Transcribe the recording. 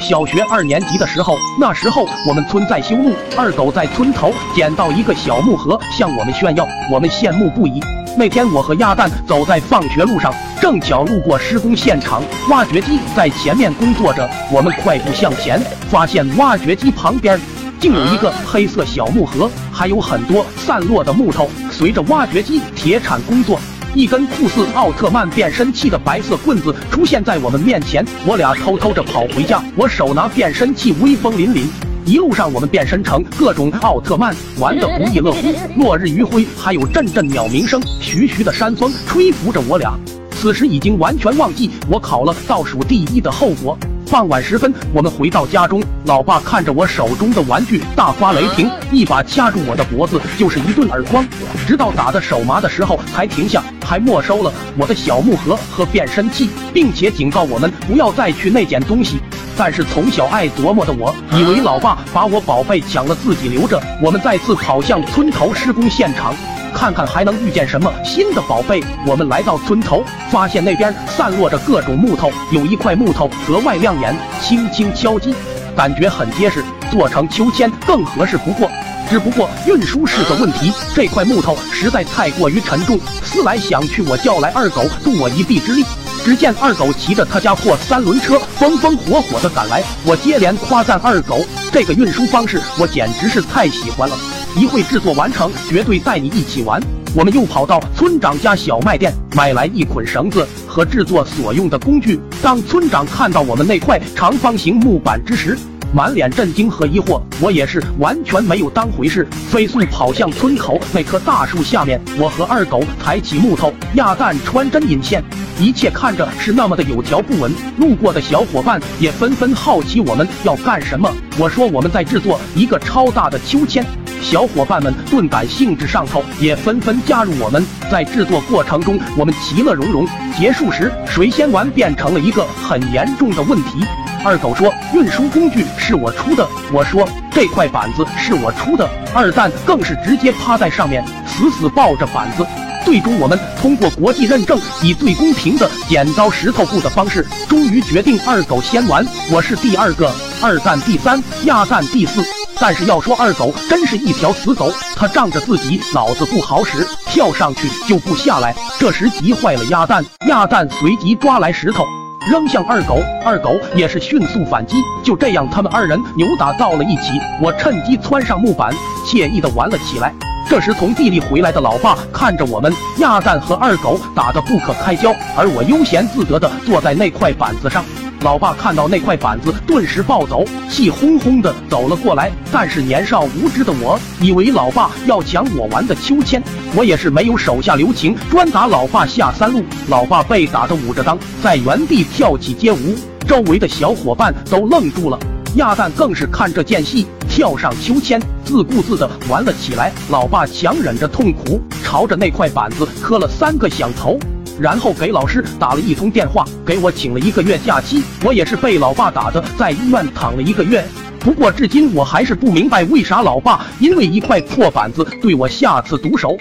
小学2年级的时候，那时候我们村在修路，二狗在村头捡到一个小木盒，向我们炫耀，我们羡慕不已。那天我和鸭蛋走在放学路上，正巧路过施工现场，挖掘机在前面工作着，我们快步向前，发现挖掘机旁边竟有一个黑色小木盒，还有很多散落的木头。随着挖掘机铁铲工作，一根酷似奥特曼变身器的白色棍子出现在我们面前，我俩偷偷着跑回家，我手拿变身器威风凛凛，一路上我们变身成各种奥特曼，玩得不亦乐乎。落日余晖还有阵阵鸟鸣声，徐徐的山风吹拂着我俩，此时已经完全忘记我考了倒数第1的后果。傍晚时分，我们回到家中，老爸看着我手中的玩具大发雷霆，一把掐住我的脖子就是一顿耳光，直到打得手麻的时候才停下，还没收了我的小木盒和变身器，并且警告我们不要再去那捡东西。但是从小爱琢磨的我，以为老爸把我宝贝抢了自己留着。我们再次跑向村头施工现场，看看还能遇见什么新的宝贝。我们来到村头，发现那边散落着各种木头，有一块木头格外亮眼，轻轻敲击，感觉很结实，做成秋千更合适不过。只不过运输是个问题，这块木头实在太过于沉重。思来想去，我叫来二狗助我一臂之力。只见二狗骑着他家破3轮车风风火火的赶来，我接连夸赞二狗这个运输方式我简直是太喜欢了，一会制作完成绝对带你一起玩。我们又跑到村长家小卖店买来一捆绳子和制作所用的工具。当村长看到我们那块长方形木板之时，满脸震惊和疑惑，我也是完全没有当回事，飞速跑向村口那棵大树下面。我和二狗抬起木头，鸭蛋穿针引线，一切看着是那么的有条不紊。路过的小伙伴也纷纷好奇我们要干什么，我说我们在制作一个超大的秋千。小伙伴们顿感兴致上头，也纷纷加入我们。在制作过程中，我们其乐融融。结束时，谁先玩变成了一个很严重的问题。二狗说运输工具是我出的，我说这块板子是我出的，二蛋更是直接趴在上面死死抱着板子。最终我们通过国际认证，以最公平的剪刀石头布的方式，终于决定二狗先玩，我是第2个，二蛋第3，鸭蛋第4。但是要说二狗真是一条死狗，他仗着自己脑子不好使，跳上去就不下来。这时急坏了鸭蛋，鸭蛋随即抓来石头扔向二狗，二狗也是迅速反击。就这样他们2人扭打到了一起，我趁机窜上木板惬意的玩了起来。这时从地里回来的老爸看着我们鸭蛋和二狗打得不可开交，而我悠闲自得的坐在那块板子上。老爸看到那块板子顿时暴走，气哄哄的走了过来，但是年少无知的我以为老爸要抢我玩的秋千，我也是没有手下留情，专打老爸下3路。老爸被打得捂着裆在原地跳起街舞，周围的小伙伴都愣住了，鸭蛋更是看这件戏跳上秋千自顾自的玩了起来。老爸强忍着痛苦朝着那块板子磕了3个响头，然后给老师打了一通电话，给我请了1个月假期。我也是被老爸打得在医院躺了1个月，不过至今我还是不明白为啥老爸因为一块破板子对我下此毒手。